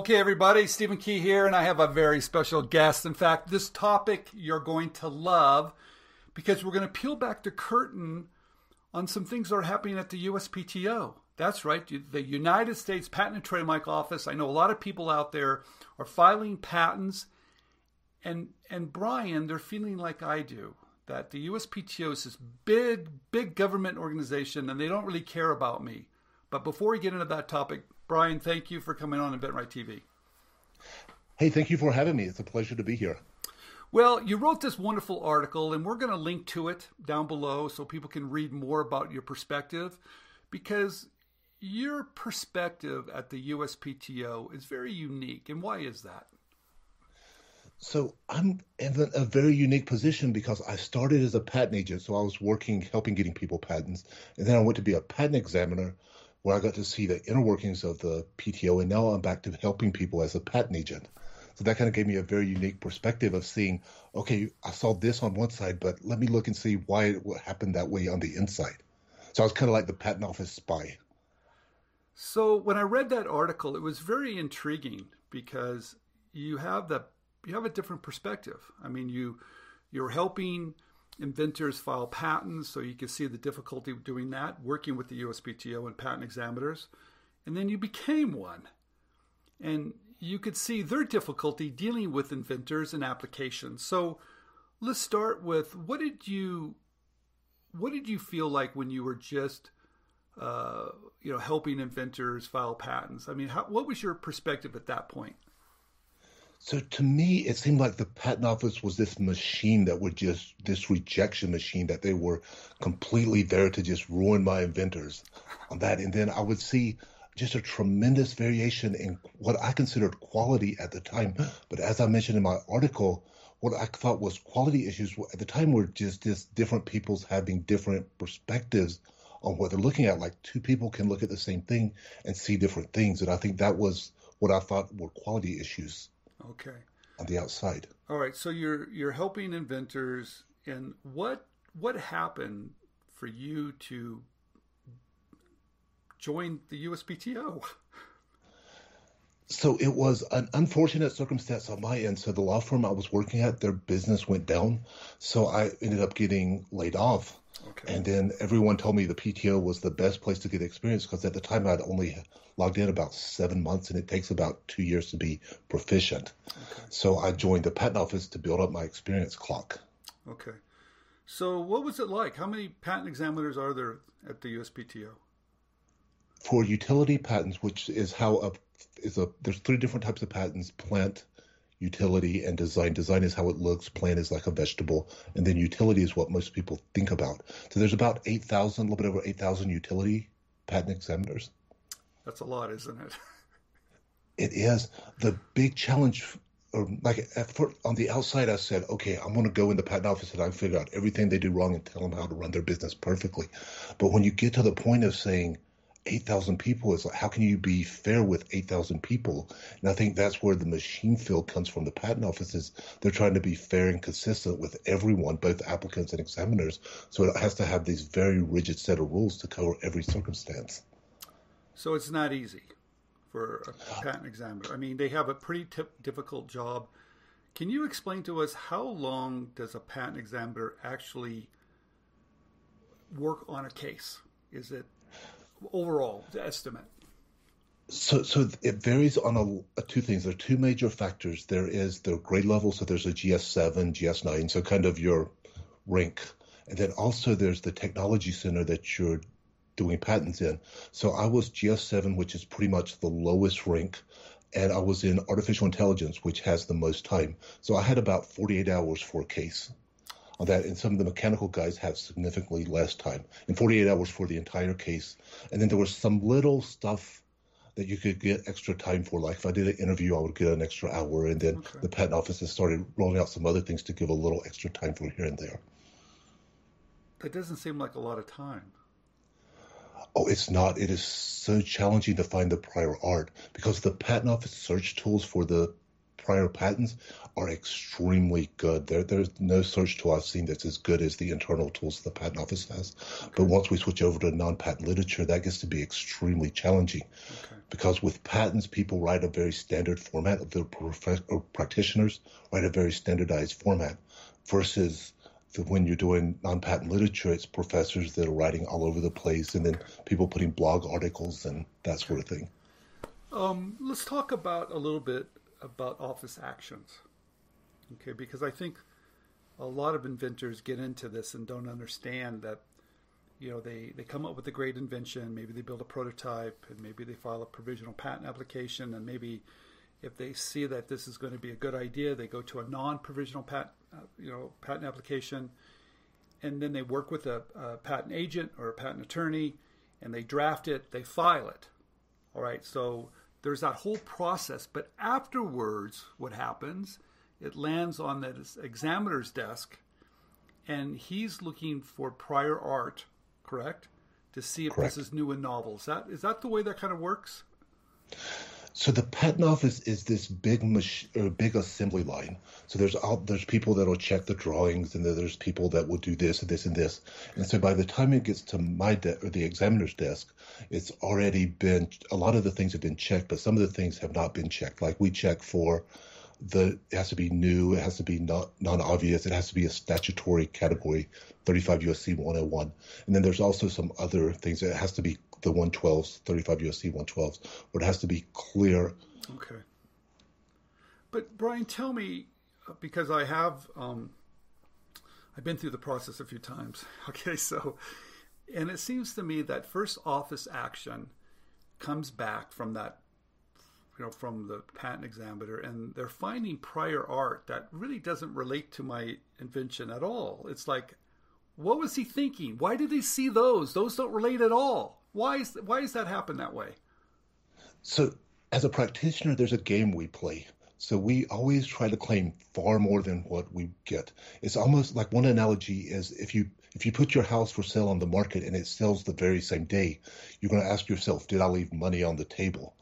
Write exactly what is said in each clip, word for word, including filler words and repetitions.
Okay, everybody, Stephen Key here, and I have a very special guest. In fact, this topic you're going to love because we're going to peel back the curtain on some things that are happening at the U S P T O. That's right, the United States Patent and Trademark Office. I know a lot of people out there are filing patents, and, and Brian, they're feeling like I do, that the U S P T O is this big, big government organization, and they don't really care about me. But before we get into that topic, Brian, thank you for coming on inventRight T V. Hey, thank you for having me. It's a pleasure to be here. Well, you wrote this wonderful article, and we're going to link to it down below so people can read more about your perspective, because your perspective at the U S P T O is very unique. And why is that? So I'm in a very unique position because I started as a patent agent. So I was working, helping getting people patents. And then I went to be a patent examiner, where I got to see the inner workings of the P T O, and now I'm back to helping people as a patent agent. So that kind of gave me a very unique perspective of seeing, okay, I saw this on one side, but let me look and see why it happened that way on the inside. So I was kind of like the patent office spy. So when I read that article, it was very intriguing because you have the you have a different perspective. I mean, you you're helping inventors file patents, so you can see the difficulty of doing that, working with the U S P T O and patent examiners. And then you became one. And you could see their difficulty dealing with inventors and applications. So let's start with, what did you what did you feel like when you were just uh, you know, helping inventors file patents? I mean, how, what was your perspective at that point? So to me, it seemed like the patent office was this machine that would just, this rejection machine, that they were completely there to just ruin my inventors on that. And then I would see just a tremendous variation in what I considered quality at the time. But as I mentioned in my article, what I thought was quality issues at the time were just this different people's having different perspectives on what they're looking at. Like two people can look at the same thing and see different things. And I think that was what I thought were quality issues. Okay. On the outside. All right. So you're you're helping inventors, and what what happened for you to join the U S P T O? So it was an unfortunate circumstance on my end. So the law firm I was working at, their business went down, so I ended up getting laid off. Okay. And then everyone told me the P T O was the best place to get experience because at the time I'd only logged in about seven months and it takes about two years to be proficient. Okay. So I joined the patent office to build up my experience clock. Okay. So what was it like? How many patent examiners are there at the U S P T O? For utility patents, which is how a, is a there's three different types of patents: plant, utility, and design. Design is how it looks. Plant is like a vegetable. And then utility is what most people think about. So there's about eight thousand, a little bit over eight thousand utility patent examiners. That's a lot, isn't it? It is. The big challenge, or like at first, on the outside, I said, okay, I'm going to go in the patent office and I figure out everything they do wrong and tell them how to run their business perfectly. But when you get to the point of saying, eight thousand people, is like, how can you be fair with eight thousand people? And I think that's where the machine field comes from the patent offices. They're trying to be fair and consistent with everyone, both applicants and examiners. So it has to have these very rigid set of rules to cover every circumstance. So it's not easy for a patent examiner. I mean, they have a pretty difficult job. Can you explain to us how long does a patent examiner actually work on a case? Is it overall, the estimate? So so it varies on a, two things. There are two major factors. There is the grade level, so there's a G S seven, G S nine, so kind of your rank. And then also there's the technology center that you're doing patents in. So I was G S seven, which is pretty much the lowest rank, and I was in artificial intelligence, which has the most time. So I had about forty-eight hours for a case on that, and some of the mechanical guys have significantly less time, and forty-eight hours for the entire case. And then there was some little stuff that you could get extra time for. Like if I did an interview, I would get an extra hour, and then okay. The patent offices started rolling out some other things to give a little extra time for here and there. That doesn't seem like a lot of time. Oh, it's not. It is so challenging to find the prior art because the patent office search tools for the prior patents are extremely good. There, there's no search tool I've seen that's as good as the internal tools the Patent Office has. Okay. But once we switch over to non-patent literature, that gets to be extremely challenging. Okay. Because with patents, people write a very standard format. Their prof- or practitioners write a very standardized format versus the, when you're doing non-patent literature, it's professors that are writing all over the place, and then people putting blog articles and that sort of thing. Um, let's talk about a little bit about office actions, okay? Because I think a lot of inventors get into this and don't understand that, you know, they, they come up with a great invention, maybe they build a prototype, and maybe they file a provisional patent application, and maybe if they see that this is going to be a good idea, they go to a non-provisional patent, uh, you know, patent application, and then they work with a, a patent agent or a patent attorney, and they draft it, they file it, all right? So there's that whole process, but afterwards what happens, it lands on the examiner's desk, and he's looking for prior art, correct, to see if correct. This is new and novel. Is that, is that the way that kind of works? So the Patent Office is this big mach- or big assembly line. So there's all, there's people that will check the drawings, and there's people that will do this and this and this. And so by the time it gets to my desk or the examiner's desk, it's already been a lot of the things have been checked, but some of the things have not been checked. Like we check for the it has to be new, it has to be not non-obvious, it has to be a statutory category, thirty-five U S C one oh one. And then there's also some other things that it has to be. The one twelves, thirty-five U S C one twelves, but it has to be clear. Okay. But Brian, tell me, because I have, um, I've been through the process a few times. Okay, so, and it seems to me that first office action comes back from that, you know, from the patent examiner, and they're finding prior art that really doesn't relate to my invention at all. It's like, what was he thinking? Why did he see those? Those don't relate at all. Why is why does that happen that way? So as a practitioner, there's a game we play. So we always try to claim far more than what we get. It's almost like one analogy is if you if you put your house for sale on the market and it sells the very same day, you're going to ask yourself, did I leave money on the table?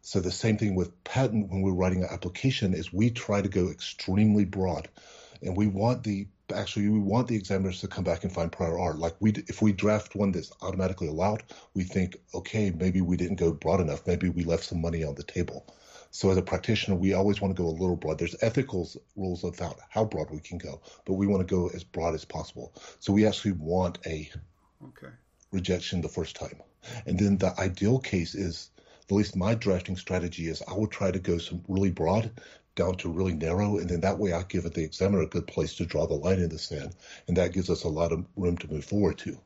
So the same thing with patent when we're writing an application is we try to go extremely broad, and we want the Actually, we want the examiners to come back and find prior art. Like we, if we draft one that's automatically allowed, we think, okay, maybe we didn't go broad enough. Maybe we left some money on the table. So as a practitioner, we always want to go a little broad. There's ethical rules about how broad we can go, but we want to go as broad as possible. So we actually want a okay. rejection the first time. And then the ideal case is, at least my drafting strategy is I will try to go some really broad down to really narrow, and then that way I give the examiner a good place to draw the line in the sand, and that gives us a lot of room to move forward to.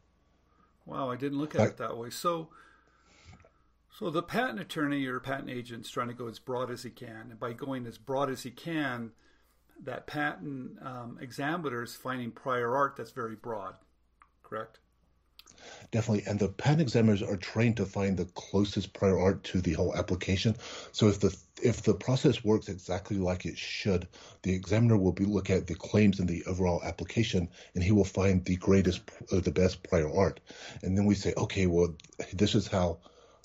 Wow, I didn't look at I, it that way. So so the patent attorney or patent agent is trying to go as broad as he can, and by going as broad as he can, that patent um, examiner is finding prior art that's very broad, correct? Definitely. And the patent examiners are trained to find the closest prior art to the whole application. So if the if the process works exactly like it should, the examiner will be look at the claims in the overall application, and he will find the greatest or the best prior art. And then we say, okay, well, this is how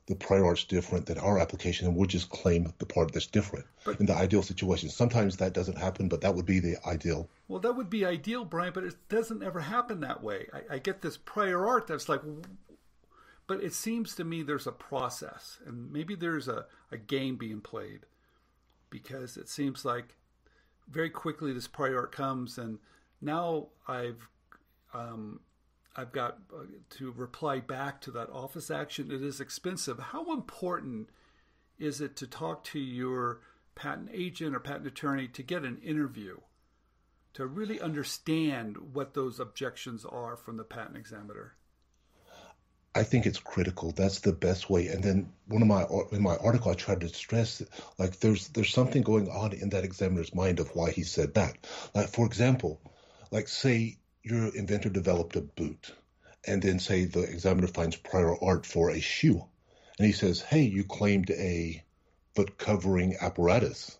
the prior art's different than our application, and we'll just claim the part that's different but, in the ideal situation. Sometimes that doesn't happen, but that would be the ideal. Well, that would be ideal, Brian, but it doesn't ever happen that way. I, I get this prior art that's like, but it seems to me there's a process, and maybe there's a, a game being played, because it seems like very quickly this prior art comes, and now I've... Um, I've got to reply back to that office action. It is expensive. How important is it to talk to your patent agent or patent attorney to get an interview, to really understand what those objections are from the patent examiner? I think it's critical. That's the best way. And then one of my in my article, I tried to stress like there's there's something going on in that examiner's mind of why he said that. Like for example, like say. Your inventor developed a boot, and then say the examiner finds prior art for a shoe. And he says, hey, you claimed a foot covering apparatus.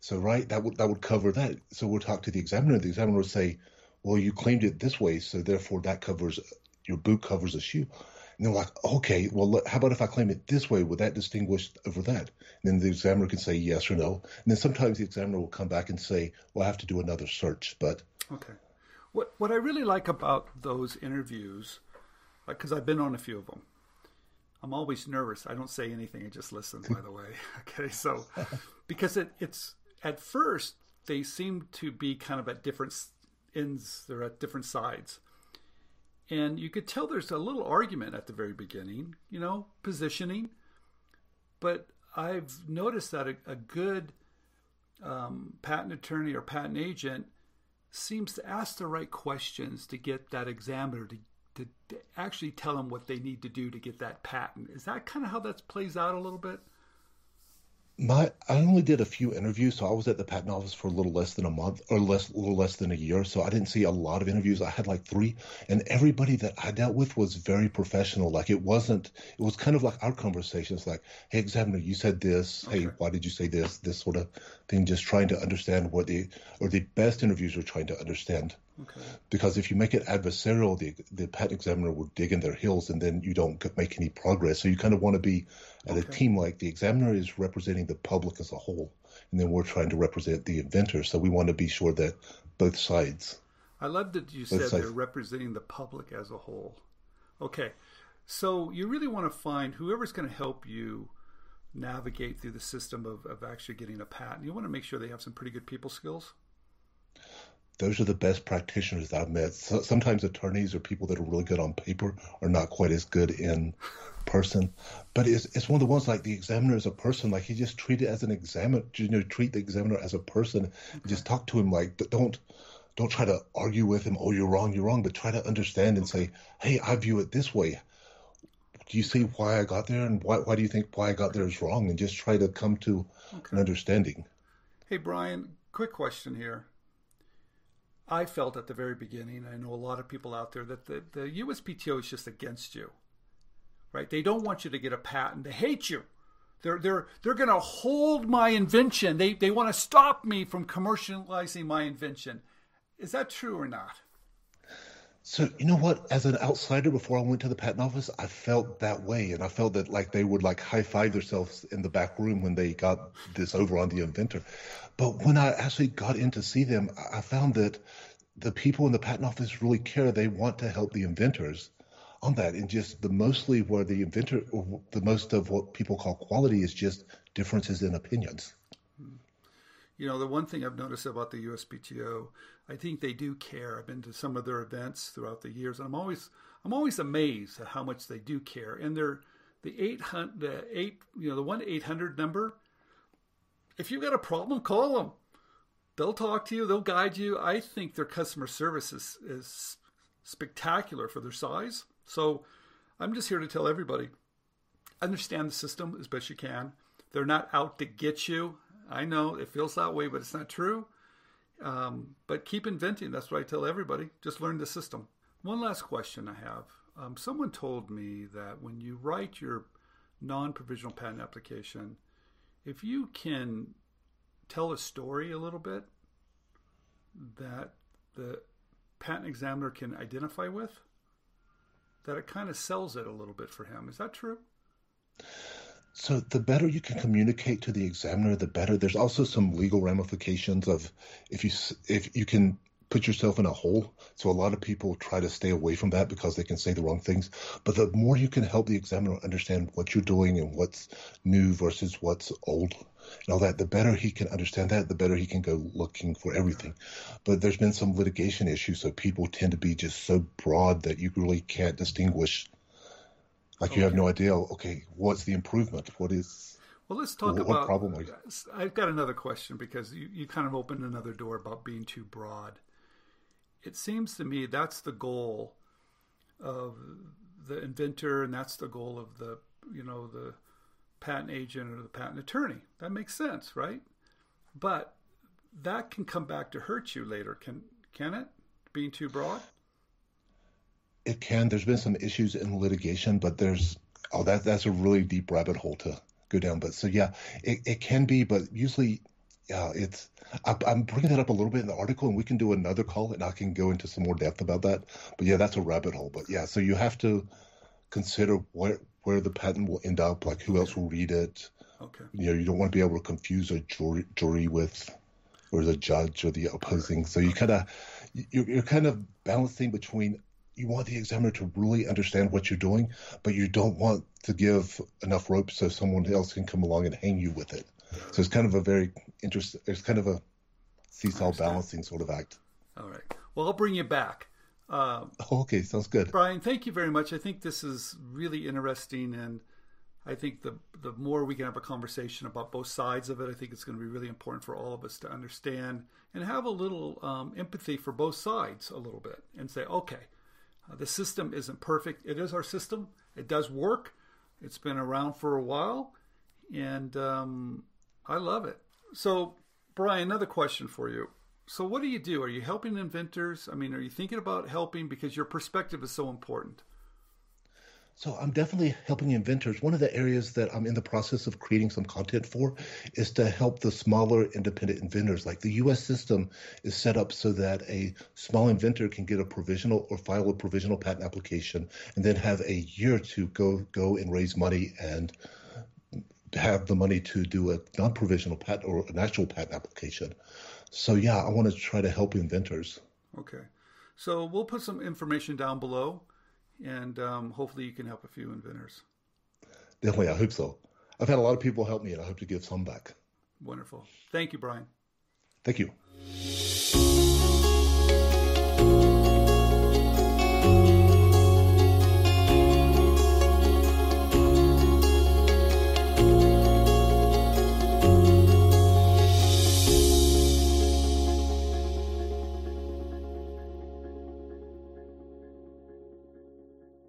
So, right, that would that would cover that. So we'll talk to the examiner. The examiner will say, well, you claimed it this way, so therefore that covers, your boot covers a shoe. And they're like, okay, well, how about if I claim it this way? Would that distinguish over that? And then the examiner can say yes or no. And then sometimes the examiner will come back and say, well, I have to do another search. But okay. What, what I really like about those interviews, because I've been on a few of them, I'm always nervous. I don't say anything. I just listen, by the way. Okay, so because it, it's at first they seem to be kind of at different ends. They're at different sides. And you could tell there's a little argument at the very beginning, you know, positioning. But I've noticed that a, a good um, patent attorney or patent agent seems to ask the right questions to get that examiner to, to, to actually tell them what they need to do to get that patent. Is that kind of how that plays out a little bit? My, I only did a few interviews, so I was at the patent office for a little less than a month, or less, a little less than a year, so I didn't see a lot of interviews. I had like three, and everybody that I dealt with was very professional. Like it wasn't, it was kind of like our conversations, like, hey, examiner, you said this. Okay. Hey, why did you say this? This sort of thing, just trying to understand what the, or the best interviews are trying to understand. Okay. Because if you make it adversarial, the, the patent examiner will dig in their heels, and then you don't make any progress. So you kind of want to be at okay. a team like the examiner is representing the public as a whole, and then we're trying to represent the inventor. So we want to be sure that both sides. I love that you said sides. They're representing the public as a whole. Okay. So you really want to find whoever's going to help you navigate through the system of, of actually getting a patent. You want to make sure they have some pretty good people skills. Those are the best practitioners that I've met. So, sometimes attorneys or people that are really good on paper are not quite as good in person. But it's it's one of the ones like the examiner is a person. Like he just treat it as an examiner. You know, treat the examiner as a person. Okay. Just talk to him like, but don't don't try to argue with him. Oh, you're wrong, you're wrong. But try to understand and say, hey, I view it this way. Do you see why I got there, and why why do you think why I got there is wrong? And just try to come to okay. an understanding. Hey, Brian, quick question here. I felt at the very beginning, I know a lot of people out there, that the, the U S P T O is just against you, right? They don't want you to get a patent. They hate you. They're, they're, they're going to hold my invention. They, they want to stop me from commercializing my invention. Is that true or not? So, you know what, as an outsider, before I went to the patent office, I felt that way. And I felt that like they would like high five themselves in the back room when they got this over on the inventor. But when I actually got in to see them, I found that the people in the patent office really care. They want to help the inventors on that. And just the mostly where the inventor, or the most of what people call quality, is just differences in opinions. You know, the one thing I've noticed about the U S P T O, I think they do care. I've been to some of their events throughout the years, and I'm always, I'm always amazed at how much they do care. And they're the eight hundred, the eight, you know, the one eight hundred number. If you've got a problem, call them. They'll talk to you. They'll guide you. I think their customer service is, is spectacular for their size. So, I'm just here to tell everybody: understand the system as best you can. They're not out to get you. I know it feels that way, but it's not true. Um, but keep inventing. That's what I tell everybody. Just learn the system. One last question I have. Um, someone told me that when you write your non-provisional patent application, if you can tell a story a little bit that the patent examiner can identify with, that it kind of sells it a little bit for him. Is that true? So the better you can communicate to the examiner, the better. There's also some legal ramifications of if you if you can put yourself in a hole. So a lot of people try to stay away from that because they can say the wrong things. But the more you can help the examiner understand what you're doing and what's new versus what's old and all that, the better he can understand that, the better he can go looking for everything. But there's been some litigation issues, so people tend to be just so broad that you really can't distinguish. Like you okay. have no idea, okay, what's the improvement? What is, well, let's talk what, about, what problem are you? I've got another question because you, you kind of opened another door about being too broad. It seems to me that's the goal of the inventor, and that's the goal of the, you know, the patent agent or the patent attorney. That makes sense, right? But that can come back to hurt you later. Can, can it? Being too broad? It can. There's been some issues in litigation, but there's oh that that's a really deep rabbit hole to go down. But so yeah, it it can be, but usually yeah, it's I, I'm bringing that up a little bit in the article, and we can do another call, and I can go into some more depth about that. But yeah, that's a rabbit hole. But yeah, so you have to consider what, where the patent will end up, like who else will read it. Okay. You know, you don't want to be able to confuse a jury, jury with, or the judge or the opposing. So you kind of, you're, you're kind of balancing between, you want the examiner to really understand what you're doing, but you don't want to give enough rope so someone else can come along and hang you with it. So it's kind of a very interesting, it's kind of a seesaw balancing sort of act. All right. Well, I'll bring you back. Um, okay, sounds good. Brian, thank you very much. I think this is really interesting, and I think the the more we can have a conversation about both sides of it, I think it's going to be really important for all of us to understand and have a little um, empathy for both sides a little bit and say, okay, uh, the system isn't perfect. It is our system. It does work. It's been around for a while, and um, I love it. So, Brian, another question for you. So what do you do? Are you helping inventors? I mean, are you thinking about helping, because your perspective is so important? So I'm definitely helping inventors. One of the areas that I'm in the process of creating some content for is to help the smaller independent inventors. Like the U S system is set up so that a small inventor can get a provisional or file a provisional patent application and then have a year to go, go and raise money and have the money to do a non-provisional patent or an actual patent application. So, yeah, I want to try to help inventors. Okay. So we'll put some information down below, and um, hopefully you can help a few inventors. Definitely. I hope so. I've had a lot of people help me, and I hope to give some back. Wonderful. Thank you, Brian. Thank you.